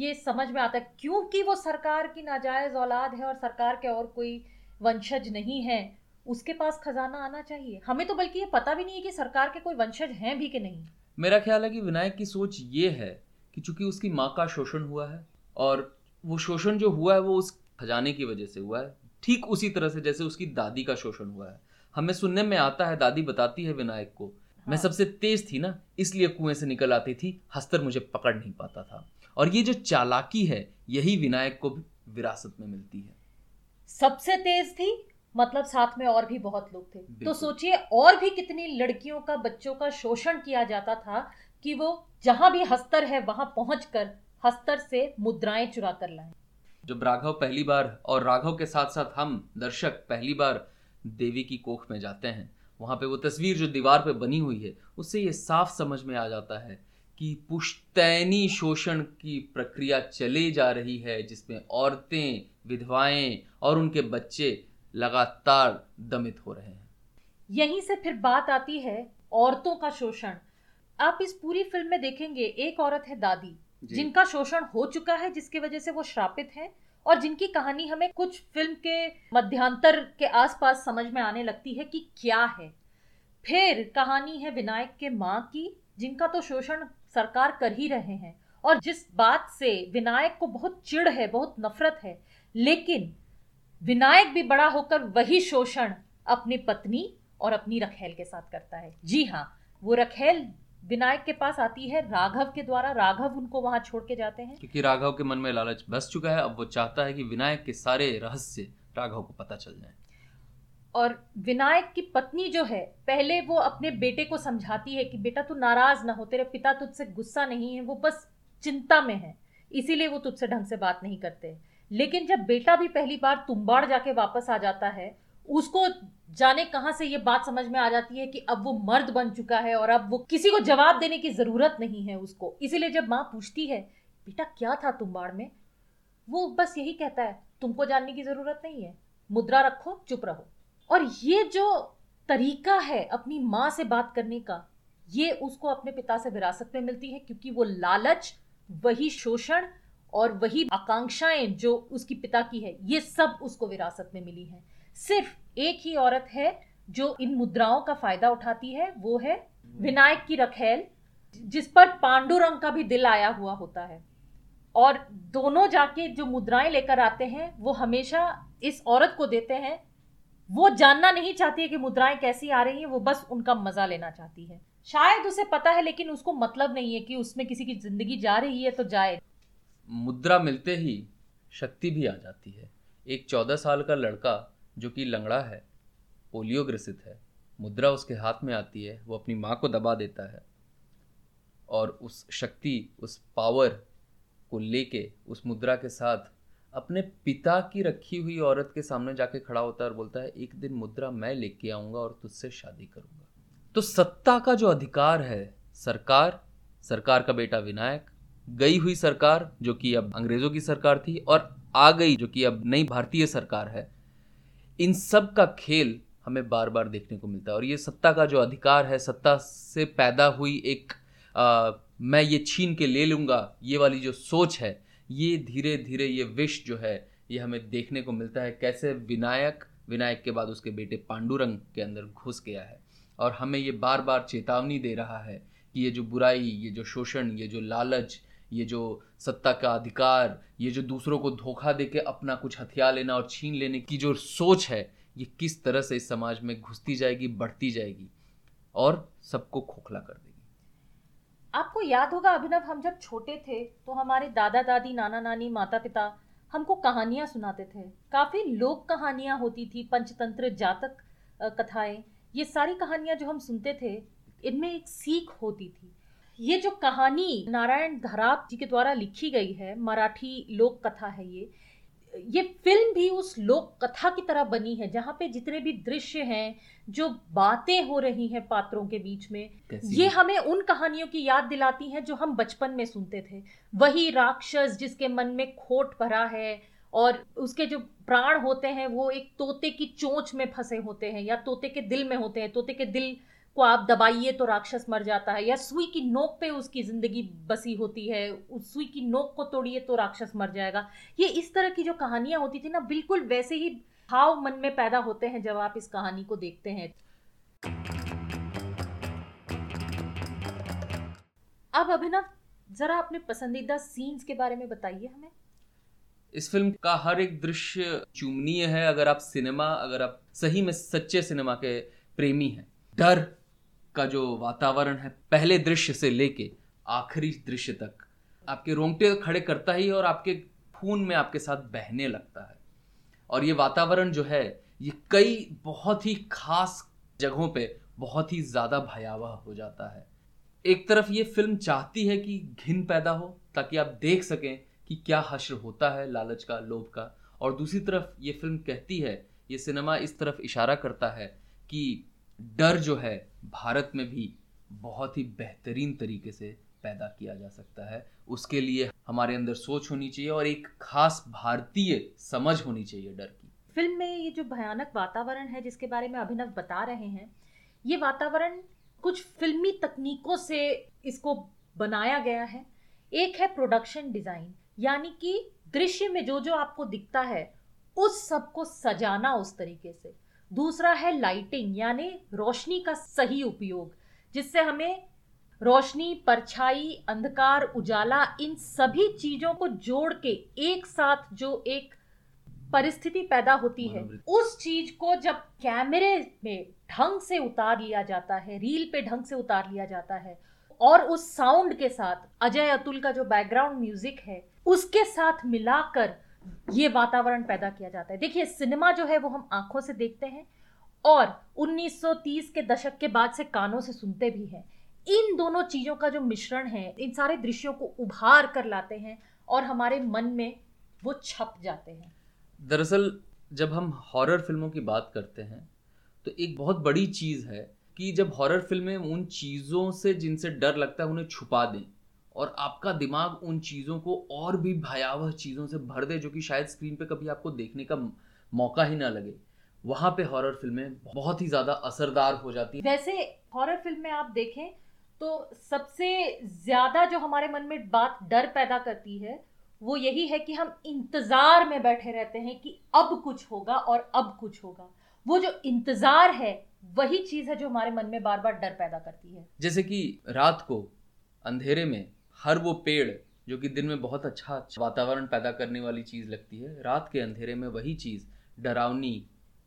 ये समझ में आता है, क्योंकि वो सरकार की नाजायज औलाद है और सरकार के और कोई वंशज नहीं है, उसके पास खजाना आना चाहिए। हमें तो बल्कि ये पता भी नहीं है कि सरकार के कोई वंशज हैं भी कि नहीं। मेरा ख्याल है कि विनायक की सोच ये है कि चूंकि उसकी माँ का शोषण हुआ है और वो शोषण जो हुआ है वो उस खजाने की वजह से हुआ है, ठीक उसी तरह से जैसे उसकी दादी का शोषण हुआ है। हमें सुनने में आता है, दादी बताती है विनायक को, मैं सबसे तेज थी ना, इसलिए कुएं से निकल आती थी, हस्तर मुझे पकड़ नहीं पाता था। और ये जो चालाकी है यही विनायक को विरासत में मिलती है। सबसे तेज थी मतलब साथ में और भी बहुत लोग थे, तो सोचिए और भी कितनी लड़कियों का, बच्चों का शोषण किया जाता था कि वो जहां भी हस्तर है वहां पहुंचकर हस्तर से मुद्राएं चुरा कर लाएं। जब राघव पहली बार और राघव के साथ साथ हम दर्शक पहली बार देवी की कोख में जाते हैं, वहाँ पे वो तस्वीर जो दीवार पे बनी हुई है उससे ये साफ समझ में आ जाता है कि पुश्तैनी शोषण की प्रक्रिया चले जा रही है, जिसमें औरतें, विधवाएं और उनके बच्चे लगातार दमित हो रहे हैं। यहीं से फिर बात आती है औरतों का शोषण। आप इस पूरी फिल्म में देखेंगे एक औरत है दादी, जिनका शोषण हो चुका है, जिसकी वजह से वो श्रापित हैं और जिनकी कहानी हमें कुछ फिल्म के मध्यांतर के आसपास समझ में आने लगती है कि क्या है। फिर कहानी है विनायक के माँ की, जिनका तो शोषण सरकार कर ही रहे हैं और जिस बात से विनायक को बहुत चिढ़ है, बहुत नफरत है, लेकिन विनायक भी बड़ा होकर वही शोषण अपनी पत्नी और अपनी रखेल के साथ करता है। जी हाँ, वो रखेल विनायक के पास आती है राघव के द्वारा, राघव उनको वहां छोड़ के जाते हैं क्योंकि राघव के मन में लालच बस चुका है। अब वो चाहता है कि विनायक के सारे रहस्य राघव को पता चल जाए। और विनायक की पत्नी जो है, पहले वो अपने बेटे को समझाती है कि बेटा तू नाराज ना हो, तेरे पिता तुझसे गुस्सा नहीं है, वो बस चिंता में है, इसीलिए वो तुझसे ढंग से बात नहीं करते। लेकिन जब बेटा भी पहली बार तुम्बाड़ जाके वापस आ जाता है, उसको जाने कहां से ये बात समझ में आ जाती है कि अब वो मर्द बन चुका है और अब वो किसी को जवाब देने की जरूरत नहीं है उसको। इसीलिए जब माँ पूछती है बेटा क्या था तुम्बाड़ में, वो बस यही कहता है तुमको जानने की जरूरत नहीं है, मुद्रा रखो, चुप रहो। और ये जो तरीका है अपनी माँ से बात करने का, ये उसको अपने पिता से विरासत में मिलती है, क्योंकि वो लालच, वही शोषण और वही आकांक्षाएं जो उसकी पिता की है, ये सब उसको विरासत में मिली है। सिर्फ एक ही औरत है जो इन मुद्राओं का फायदा उठाती है, वो है विनायक की रखेल, जिस पर पांडुरंग का भी दिल आया हुआ होता है। और दोनों जाके जो मुद्राएं लेकर आते हैं वो हमेशा इस औरत को देते हैं। वो जानना नहीं चाहती है कि मुद्राएं कैसी आ रही हैं, वो बस उनका मजा लेना चाहती है। शायद उसे पता है लेकिन उसको मतलब नहीं है कि उसमें किसी की जिंदगी जा रही है तो जाए। मुद्रा मिलते ही शक्ति भी आ जाती है। एक 14 साल का लड़का जो कि लंगड़ा है, पोलियो ग्रसित है, मुद्रा उसके हाथ में आती है, वो अपनी माँ को दबा देता है और उस शक्ति, उस पावर को लेके उस मुद्रा के साथ अपने पिता की रखी हुई औरत के सामने जाके खड़ा होता है और बोलता है एक दिन मुद्रा मैं लेके आऊँगा और तुझसे शादी करूँगा। तो सत्ता का जो अधिकार है, सरकार का बेटा विनायक, गई हुई सरकार जो कि अब अंग्रेज़ों की सरकार थी और आ गई जो कि अब नई भारतीय सरकार है, इन सब का खेल हमें बार बार देखने को मिलता है। और ये सत्ता का जो अधिकार है, सत्ता से पैदा हुई एक मैं ये छीन के ले लूँगा ये वाली जो सोच है, ये धीरे धीरे ये विष जो है ये हमें देखने को मिलता है कैसे विनायक के बाद उसके बेटे पांडुरंग के अंदर घुस गया है। और हमें ये बार बार चेतावनी दे रहा है कि ये जो बुराई, ये जो शोषण, ये जो लालच, ये जो सत्ता का अधिकार, ये जो दूसरों को धोखा देके अपना कुछ हथियार लेना और छीन लेने की जो सोच है, ये किस तरह से इस समाज में घुसती जाएगी, बढ़ती जाएगी और सबको खोखला कर देगी। आपको याद होगा अभिनव, हम जब छोटे थे तो हमारे दादा दादी, नाना नानी, माता पिता हमको कहानियाँ सुनाते थे। काफ़ी लोक कहानियाँ होती थी, पंचतंत्र, जातक कथाएँ, ये सारी कहानियाँ जो हम सुनते थे इनमें एक सीख होती थी। ये जो कहानी नारायण धराप जी के द्वारा लिखी गई है, मराठी लोक कथा है, ये फिल्म भी उस लोक कथा की तरह बनी है जहाँ पे जितने भी दृश्य हैं, जो बातें हो रही हैं पात्रों के बीच में, ये हमें उन कहानियों की याद दिलाती हैं जो हम बचपन में सुनते थे। वही राक्षस जिसके मन में खोट भरा है और उसके जो प्राण होते हैं वो एक तोते की चोंच में फंसे होते हैं या तोते के दिल में होते हैं, तोते के दिल को आप दबाइए तो राक्षस मर जाता है, या सुई की नोक पे उसकी जिंदगी बसी होती है, उस सुई की नोक को तोड़िए तो राक्षस मर जाएगा। ये इस तरह की जो कहानियां होती थी ना, बिल्कुल वैसे ही भाव मन में पैदा होते हैं जब आप इस कहानी को देखते हैं। अब अभिनव, जरा अपने पसंदीदा सीन्स के बारे में बताइए हमें। इस फिल्म का हर एक दृश्य चुम्बनीय है अगर आप सही में सच्चे सिनेमा के प्रेमी हैं। डर का जो वातावरण है पहले दृश्य से लेके आखिरी दृश्य तक आपके रोंगटे खड़े करता ही और आपके खून में आपके साथ बहने लगता है। और ये वातावरण जो है ये कई बहुत ही खास जगहों पे बहुत ही ज़्यादा भयावह हो जाता है। एक तरफ ये फिल्म चाहती है कि घिन पैदा हो ताकि आप देख सकें कि क्या हश्र होता है लालच का, लोभ का, और दूसरी तरफ ये फिल्म कहती है, ये सिनेमा इस तरफ इशारा करता है कि डर जो है भारत में भी बहुत ही बेहतरीन तरीके से पैदा किया जा सकता है। उसके लिए हमारे अंदर सोच होनी चाहिए और एक खास भारतीय समझ होनी चाहिए डर की। फिल्म में ये जो भयानक वातावरण है जिसके बारे में अभिनव बता रहे हैं, ये वातावरण कुछ फिल्मी तकनीकों से इसको बनाया गया है। एक है प्रोडक्शन डिज़ाइन, यानी कि दृश्य में जो जो आपको दिखता है उस सबको सजाना उस तरीके से। दूसरा है लाइटिंग, यानी रोशनी का सही उपयोग, जिससे हमें रोशनी, परछाई, अंधकार, उजाला, इन सभी चीज़ों को जोड़ के एक साथ जो एक परिस्थिति पैदा होती है, उस चीज़ को जब कैमरे में ढंग से उतार लिया जाता है, रील पे ढंग से उतार लिया जाता है, और उस साउंड के साथ अजय अतुल का जो बैकग्राउंड म्यूजिक है उसके साथ मिलाकर ये वातावरण पैदा किया जाता है। देखिए, सिनेमा जो है वो हम आंखों से देखते हैं और 1930 के दशक के बाद से कानों से सुनते भी हैं। इन दोनों चीज़ों का जो मिश्रण है, इन सारे दृश्यों को उभार कर लाते हैं और हमारे मन में वो छप जाते हैं। दरअसल जब हम हॉरर फिल्मों की बात करते हैं तो एक बहुत बड़ी चीज़ है कि जब हॉरर फिल्में उन चीज़ों से जिनसे डर लगता है उन्हें छुपा दें और आपका दिमाग उन चीज़ों को और भी भयावह चीज़ों से भर दे जो कि शायद स्क्रीन पे कभी आपको देखने का मौका ही ना लगे। वहाँ पे हॉरर फिल्में बहुत ही ज़्यादा असरदार हो जाती हैं। वैसे हॉरर फिल्म में आप देखें तो सबसे ज़्यादा जो हमारे मन में बात डर पैदा करती है वो यही है कि हम इंतज़ार में बैठे रहते हैं कि अब कुछ होगा और अब कुछ होगा। वो जो इंतज़ार है वही चीज़ है जो हमारे मन में बार बार डर पैदा करती है। जैसे कि रात को अंधेरे में हर वो पेड़ जो कि दिन में बहुत अच्छा वातावरण पैदा करने वाली चीज़ लगती है, रात के अंधेरे में वही चीज़ डरावनी,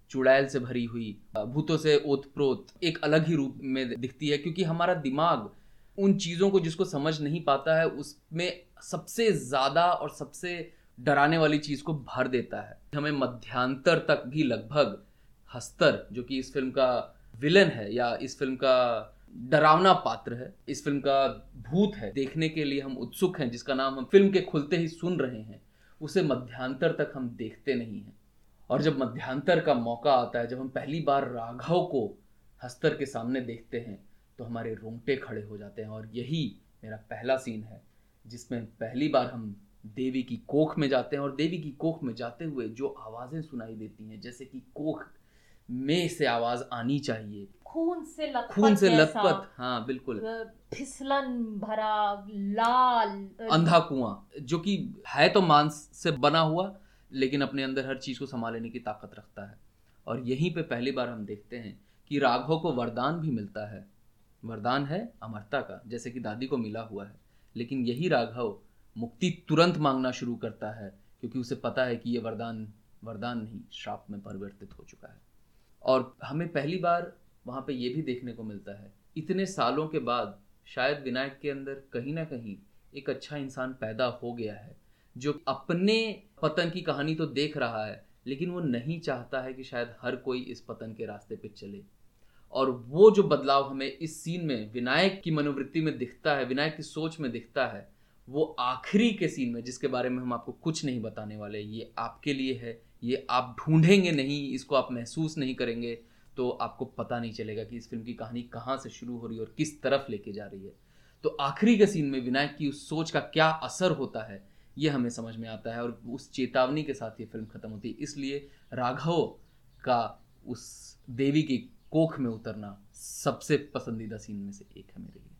चुड़ैल से भरी हुई, भूतों से ओतप्रोत एक अलग ही रूप में दिखती है, क्योंकि हमारा दिमाग उन चीज़ों को जिसको समझ नहीं पाता है उसमें सबसे ज़्यादा और सबसे डराने वाली चीज़ को भर देता है। हमें मध्यांतर तक भी लगभग हस्तर, जो कि इस फिल्म का विलन है या इस फिल्म का डरावना पात्र है, इस फिल्म का भूत है, देखने के लिए हम उत्सुक हैं, जिसका नाम हम फिल्म के खुलते ही सुन रहे हैं, उसे मध्यांतर तक हम देखते नहीं हैं। और जब मध्यांतर का मौका आता है, जब हम पहली बार राघव को हस्तर के सामने देखते हैं, तो हमारे रोंगटे खड़े हो जाते हैं। और यही मेरा पहला सीन है जिसमें पहली बार हम देवी की कोख में जाते हैं और देवी की कोख में जाते हुए जो आवाज़ें सुनाई देती हैं, जैसे कि कोख में से आवाज़ आनी चाहिए, खून से लथपथ, हाँ बिल्कुल, फिसलन भरा, लाल, अंधा कुआं, जो कि है तो मांस से बना हुआ लेकिन अपने अंदर हर चीज़ को संभालने की ताकत रखता है। और यहीं पे पहली बार हम देखते हैं कि राघव को वरदान भी मिलता है, वरदान है अमरता का, जैसे कि दादी को मिला हुआ है, लेकिन यही राघव मुक्ति तुरंत मांगना शुरू करता है क्योंकि उसे पता है कि ये वरदान नहीं, श्राप में परिवर्तित हो चुका है। और हमें पहली बार वहाँ पे ये भी देखने को मिलता है, इतने सालों के बाद शायद विनायक के अंदर कहीं ना कहीं एक अच्छा इंसान पैदा हो गया है जो अपने पतन की कहानी तो देख रहा है लेकिन वो नहीं चाहता है कि शायद हर कोई इस पतन के रास्ते पे चले। और वो जो बदलाव हमें इस सीन में विनायक की मनोवृत्ति में दिखता है, विनायक की सोच में दिखता है, वो आखिरी के सीन में, जिसके बारे में हम आपको कुछ नहीं बताने वाले, ये आपके लिए है, ये आप ढूंढेंगे नहीं, इसको आप महसूस नहीं करेंगे तो आपको पता नहीं चलेगा कि इस फिल्म की कहानी कहाँ से शुरू हो रही है और किस तरफ लेके जा रही है। तो आखिरी के सीन में विनायक की उस सोच का क्या असर होता है ये हमें समझ में आता है और उस चेतावनी के साथ ये फिल्म खत्म होती है। इसलिए राघव का उस देवी की कोख में उतरना सबसे पसंदीदा सीन में से एक है मेरे लिए।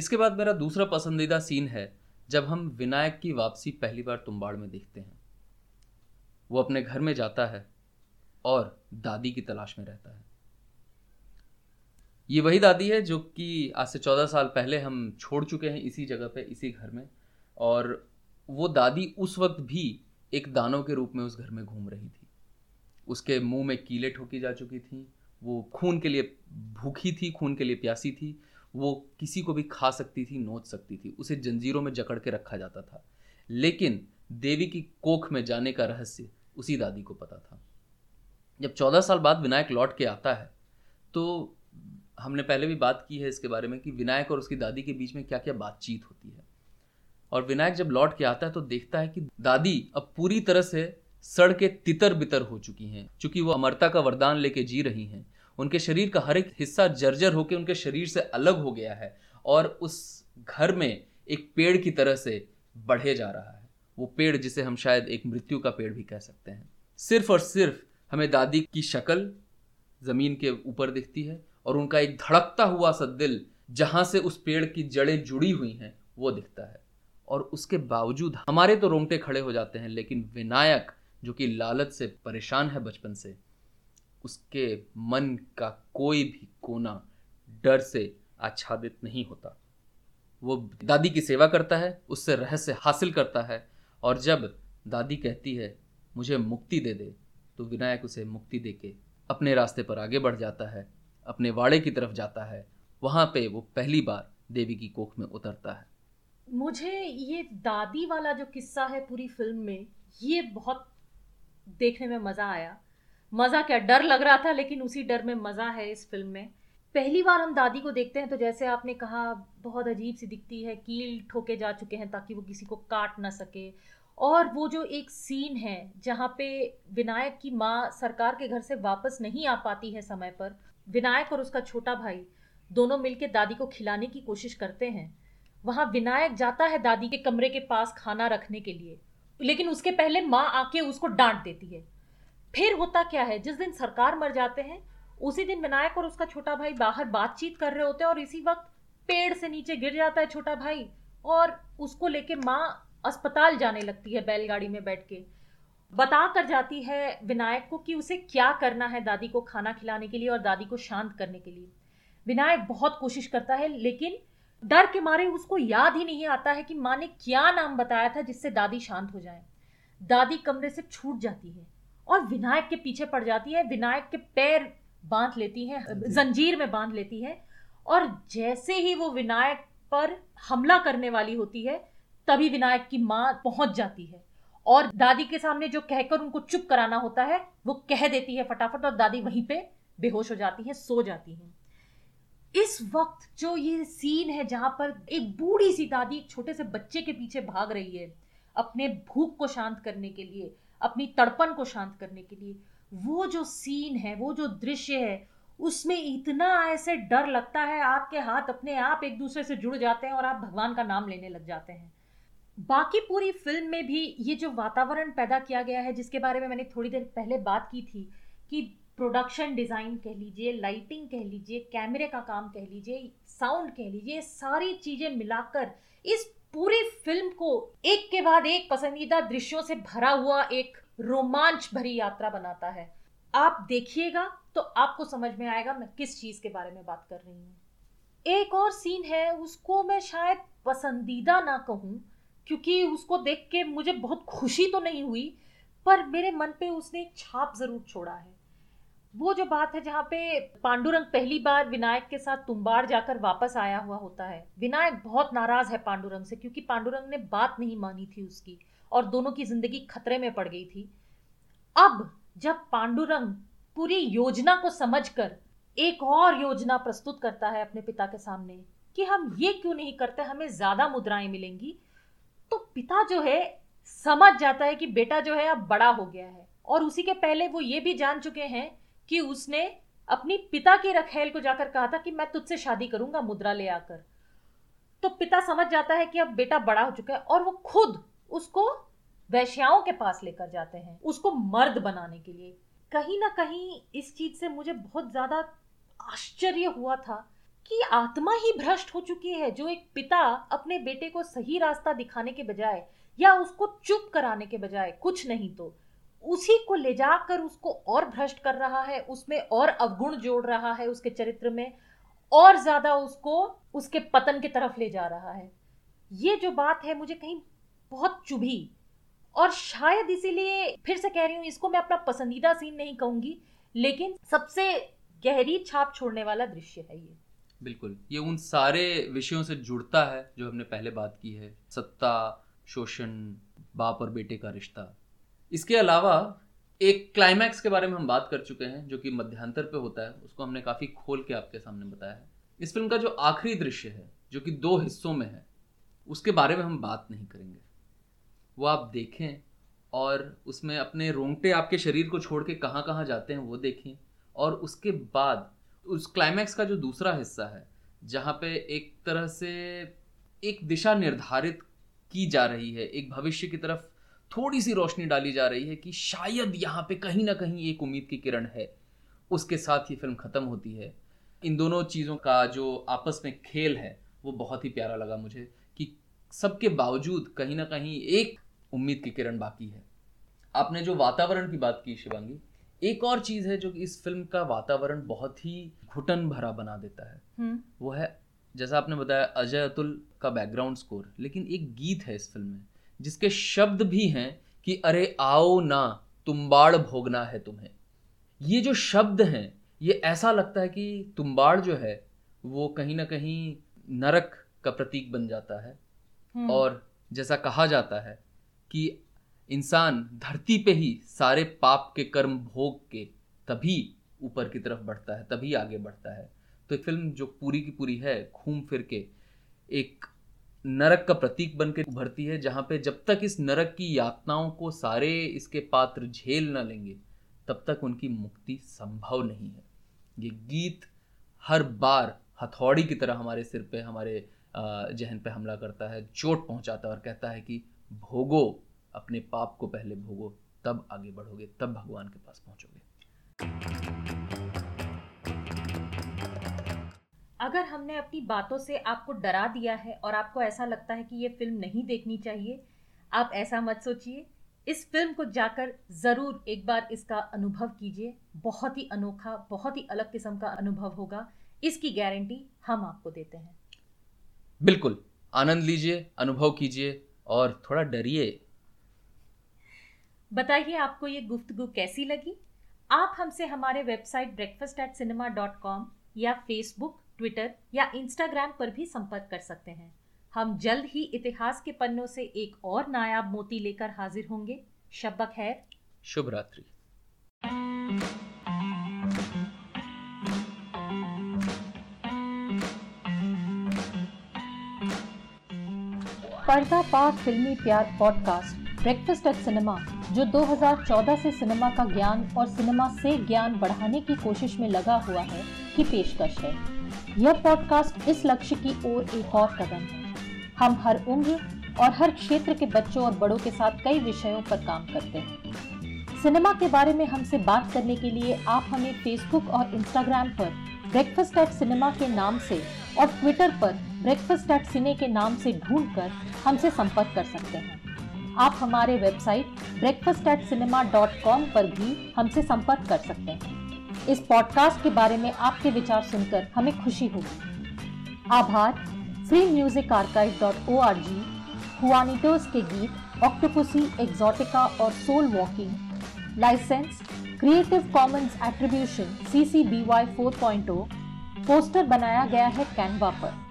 इसके बाद मेरा दूसरा पसंदीदा सीन है जब हम विनायक की वापसी पहली बार तुम्बाड़ में देखते हैं। वो अपने घर में जाता है और दादी की तलाश में रहता है। ये वही दादी है जो कि आज से 14 साल पहले हम छोड़ चुके हैं इसी जगह पे, इसी घर में, और वो दादी उस वक्त भी एक दानव के रूप में उस घर में घूम रही थी। उसके मुंह में कीलें ठोकी जा चुकी थी, वो खून के लिए भूखी थी, खून के लिए प्यासी थी, वो किसी को भी खा सकती थी, नोच सकती थी, उसे जंजीरों में जकड़ के रखा जाता था। लेकिन देवी की कोख में जाने का रहस्य उसी दादी को पता था। जब 14 साल बाद विनायक लौट के आता है तो हमने पहले भी बात की है इसके बारे में कि विनायक और उसकी दादी के बीच में क्या क्या बातचीत होती है। और विनायक जब लौट के आता है तो देखता है कि दादी अब पूरी तरह से सड़ के तितर बितर हो चुकी हैं, क्योंकि वो अमरता का वरदान लेके जी रही हैं। उनके शरीर का हर एक हिस्सा जर्जर होके उनके शरीर से अलग हो गया है और उस घर में एक पेड़ की तरह से बढ़े जा रहा है। वो पेड़ जिसे हम शायद एक मृत्यु का पेड़ भी कह सकते हैं। सिर्फ और सिर्फ हमें दादी की शक्ल ज़मीन के ऊपर दिखती है और उनका एक धड़कता हुआ सा दिल जहाँ से उस पेड़ की जड़ें जुड़ी हुई हैं वो दिखता है। और उसके बावजूद हमारे तो रोंगटे खड़े हो जाते हैं, लेकिन विनायक जो कि लालच से परेशान है बचपन से, उसके मन का कोई भी कोना डर से आच्छादित नहीं होता। वो दादी की सेवा करता है, उससे रहस्य हासिल करता है और जब दादी कहती है मुझे मुक्ति दे दे तो विनायक उसे मुक्ति देके अपने रास्ते पर आगे बढ़ जाता है, अपने वाड़े की तरफ जाता है। वहाँ पे वो पहली बार देवी की कोख में उतरता है। मुझे ये दादी वाला जो किस्सा है पूरी फिल्म में, ये बहुत देखने में मज़ा आया। मज़ा क्या, डर लग रहा था लेकिन उसी डर में मज़ा है इस फिल्म में। पहली बार हम दादी को देखते हैं तो जैसे आपने कहा बहुत अजीब सी दिखती है, कील ठोके जा चुके हैं ताकि वो किसी को काट ना सके। और वो जो एक सीन है जहाँ पे विनायक की माँ सरकार के घर से वापस नहीं आ पाती है समय पर, विनायक और उसका छोटा भाई दोनों मिलके दादी को खिलाने की कोशिश करते हैं। वहाँ विनायक जाता है दादी के कमरे के पास खाना रखने के लिए, लेकिन उसके पहले माँ आके उसको डांट देती है। फिर होता क्या है, जिस दिन सरकार मर जाते हैं उसी दिन विनायक और उसका छोटा भाई बाहर बातचीत कर रहे होते हैं और इसी वक्त पेड़ से नीचे गिर जाता है छोटा भाई और उसको लेके माँ अस्पताल जाने लगती है बैलगाड़ी में बैठ के। बता कर जाती है विनायक को कि उसे क्या करना है दादी को खाना खिलाने के लिए और दादी को शांत करने के लिए। विनायक बहुत कोशिश करता है लेकिन डर के मारे उसको याद ही नहीं आता है कि माँ ने क्या नाम बताया था जिससे दादी शांत हो जाए। दादी कमरे से छूट जाती है और विनायक के पीछे पड़ जाती है, विनायक के पैर बांध लेती है, जंजीर में बांध लेती है और जैसे ही वो विनायक पर हमला करने वाली होती है तभी विनायक की माँ पहुंच जाती है और दादी के सामने जो कहकर उनको चुप कराना होता है वो कह देती है फटाफट और दादी वहीं पे बेहोश हो जाती है, सो जाती है। इस वक्त जो ये सीन है जहाँ पर एक बूढ़ी सी दादी एक छोटे से बच्चे के पीछे भाग रही है अपने भूख को शांत करने के लिए, अपनी तड़पन को शांत करने के लिए, वो जो सीन है, वो जो दृश्य है, उसमें इतना ऐसे डर लगता है, आपके हाथ अपने आप एक दूसरे से जुड़ जाते हैं और आप भगवान का नाम लेने लग जाते हैं। बाकी पूरी फिल्म में भी ये जो वातावरण पैदा किया गया है, जिसके बारे में मैंने थोड़ी देर पहले बात की थी कि प्रोडक्शन डिज़ाइन कह लीजिए, लाइटिंग कह लीजिए, कैमरे का काम कह लीजिए, साउंड कह लीजिए, सारी चीज़ें मिलाकर इस पूरी फिल्म को एक के बाद एक पसंदीदा दृश्यों से भरा हुआ एक रोमांच भरी यात्रा बनाता है। आप देखिएगा तो आपको समझ में आएगा मैं किस चीज़ के बारे में बात कर रही हूँ। एक और सीन है, उसको मैं शायद पसंदीदा ना कहूँ क्योंकि उसको देख के मुझे बहुत खुशी तो नहीं हुई, पर मेरे मन पे उसने एक छाप ज़रूर छोड़ा है। वो जो बात है जहाँ पे पांडुरंग पहली बार विनायक के साथ तुम्बाड़ जाकर वापस आया हुआ होता है। विनायक बहुत नाराज़ है पांडुरंग से क्योंकि पांडुरंग ने बात नहीं मानी थी उसकी और दोनों की ज़िंदगी खतरे में पड़ गई थी। अब जब पांडुरंग पूरी योजना को समझ कर एक और योजना प्रस्तुत करता है अपने पिता के सामने कि हम ये क्यों नहीं करते, हमें ज्यादा मुद्राएं मिलेंगी। तो पिता जो है समझ जाता है कि बेटा जो है अब बड़ा हो गया है, और उसी के पहले वो ये भी जान चुके हैं कि उसने अपनी पिता की रखैल को जाकर कहा था कि मैं तुझसे शादी करूंगा मुद्रा ले आकर। तो पिता समझ जाता है कि अब बेटा बड़ा हो चुका है, और वो खुद उसको वैश्याओं के पास लेकर जाते हैं उसको मर्द बनाने के लिए। कहीं ना कहीं इस चीज से मुझे बहुत ज्यादा आश्चर्य हुआ था कि आत्मा ही भ्रष्ट हो चुकी है, जो एक पिता अपने बेटे को सही रास्ता दिखाने के बजाय या उसको चुप कराने के बजाय कुछ नहीं तो उसी को ले जाकर उसको और भ्रष्ट कर रहा है, उसमें और अवगुण जोड़ रहा है उसके चरित्र में, और ज्यादा उसको उसके पतन की तरफ ले जा रहा है। ये जो बात है मुझे कहीं बहुत चुभी, और शायद इसीलिए फिर से कह रही हूँ, इसको मैं अपना पसंदीदा सीन नहीं कहूंगी, लेकिन सबसे गहरी छाप छोड़ने वाला दृश्य है ये। बिल्कुल, ये उन सारे विषयों से जुड़ता है जो हमने पहले बात की है, सत्ता, शोषण, बाप और बेटे का रिश्ता। इसके अलावा एक क्लाइमैक्स के बारे में हम बात कर चुके हैं जो कि मध्यांतर पे होता है, उसको हमने काफ़ी खोल के आपके सामने बताया है। इस फिल्म का जो आखिरी दृश्य है जो कि 2 हिस्सों में है, उसके बारे में हम बात नहीं करेंगे। वो आप देखें, और उसमें अपने रोंगटे आपके शरीर को छोड़ के कहाँ कहाँ जाते हैं वो देखें। और उसके बाद उस क्लाइमैक्स का जो दूसरा हिस्सा है, जहाँ पे एक तरह से एक दिशा निर्धारित की जा रही है, एक भविष्य की तरफ थोड़ी सी रोशनी डाली जा रही है कि शायद यहाँ पे कहीं ना कहीं एक उम्मीद की किरण है, उसके साथ ये फिल्म ख़त्म होती है। इन दोनों चीज़ों का जो आपस में खेल है वो बहुत ही प्यारा लगा मुझे, कि सबके बावजूद कहीं ना कहीं एक उम्मीद की किरण बाकी है। आपने जो वातावरण की बात की शिवांगी, एक और चीज़ है जो कि इस फिल्म का वातावरण बहुत ही घुटन भरा बना देता है, वो है जैसा आपने बताया अजय अतुल का बैकग्राउंड स्कोर, लेकिन एक गीत है इस फिल्म में जिसके शब्द भी हैं कि अरे आओ ना तुम्बाड़ भोगना है तुम्हें। ये जो शब्द हैं, ये ऐसा लगता है कि तुम्बाड़ जो है वो कहीं ना कहीं नरक का प्रतीक बन जाता है। और जैसा कहा जाता है कि इंसान धरती पे ही सारे पाप के कर्म भोग के तभी ऊपर की तरफ बढ़ता है, तभी आगे बढ़ता है। तो एक फिल्म जो पूरी की पूरी है घूम फिर के एक नरक का प्रतीक बनकर उभरती है, जहाँ पे जब तक इस नरक की यातनाओं को सारे इसके पात्र झेल ना लेंगे तब तक उनकी मुक्ति संभव नहीं है। ये गीत हर बार हथौड़ी की तरह हमारे सिर पे, हमारे जहन पे हमला करता है, चोट पहुँचाता है और कहता है कि भोगो अपने पाप को, पहले भोगो तब आगे बढ़ोगे, तब भगवान के पास पहुंचोगे। अगर हमने अपनी बातों से आपको डरा दिया है और आपको ऐसा लगता है कि ये फिल्म नहीं देखनी चाहिए, आप ऐसा मत सोचिए। इस फिल्म को जाकर ज़रूर एक बार इसका अनुभव कीजिए, बहुत ही अनोखा, बहुत ही अलग किस्म का अनुभव होगा, इसकी गारंटी हम आपको देते हैं। बिल्कुल, आनंद लीजिए, अनुभव कीजिए और थोड़ा डरिए। बताइए आपको ये गुफ्तगू कैसी लगी। आप हमसे हमारे वेबसाइट breakfast@cinema.com या फेसबुक, ट्विटर या इंस्टाग्राम पर भी संपर्क कर सकते हैं। हम जल्द ही इतिहास के पन्नों से एक और नायाब मोती लेकर हाजिर होंगे। शब बखैर, शुभ रात्रि। पर्दा पार फिल्मी प्यार पॉडकास्ट ब्रेकफास्ट एट सिनेमा, जो 2014 से सिनेमा का ज्ञान और सिनेमा से ज्ञान बढ़ाने की कोशिश में लगा हुआ है, की पेशकश है। यह पॉडकास्ट इस लक्ष्य की ओर एक और कदम है। हम हर उम्र और हर क्षेत्र के बच्चों और बड़ों के साथ कई विषयों पर काम करते हैं। सिनेमा के बारे में हमसे बात करने के लिए आप हमें फेसबुक और इंस्टाग्राम पर ब्रेकफास्ट एट सिनेमा के नाम से और ट्विटर पर ब्रेकफास्ट एट सिने के नाम से ढूंढ कर हमसे संपर्क कर सकते हैं। आप हमारे वेबसाइट breakfast@cinema.com पर भी हमसे संपर्क कर सकते हैं। इस पॉडकास्ट के बारे में आपके विचार सुनकर हमें खुशी होगी। आभार। freemusicarchive.org, हुआनिटोस के गीत, ऑक्टोपसी, एग्जॉटिका और Soul Walking, licence Creative Commons Attribution CC BY 4.0। Poster बनाया गया है कैनवा पर।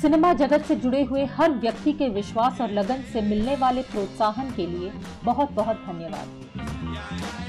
सिनेमा जगत से जुड़े हुए हर व्यक्ति के विश्वास और लगन से मिलने वाले प्रोत्साहन के लिए बहुत बहुत धन्यवाद।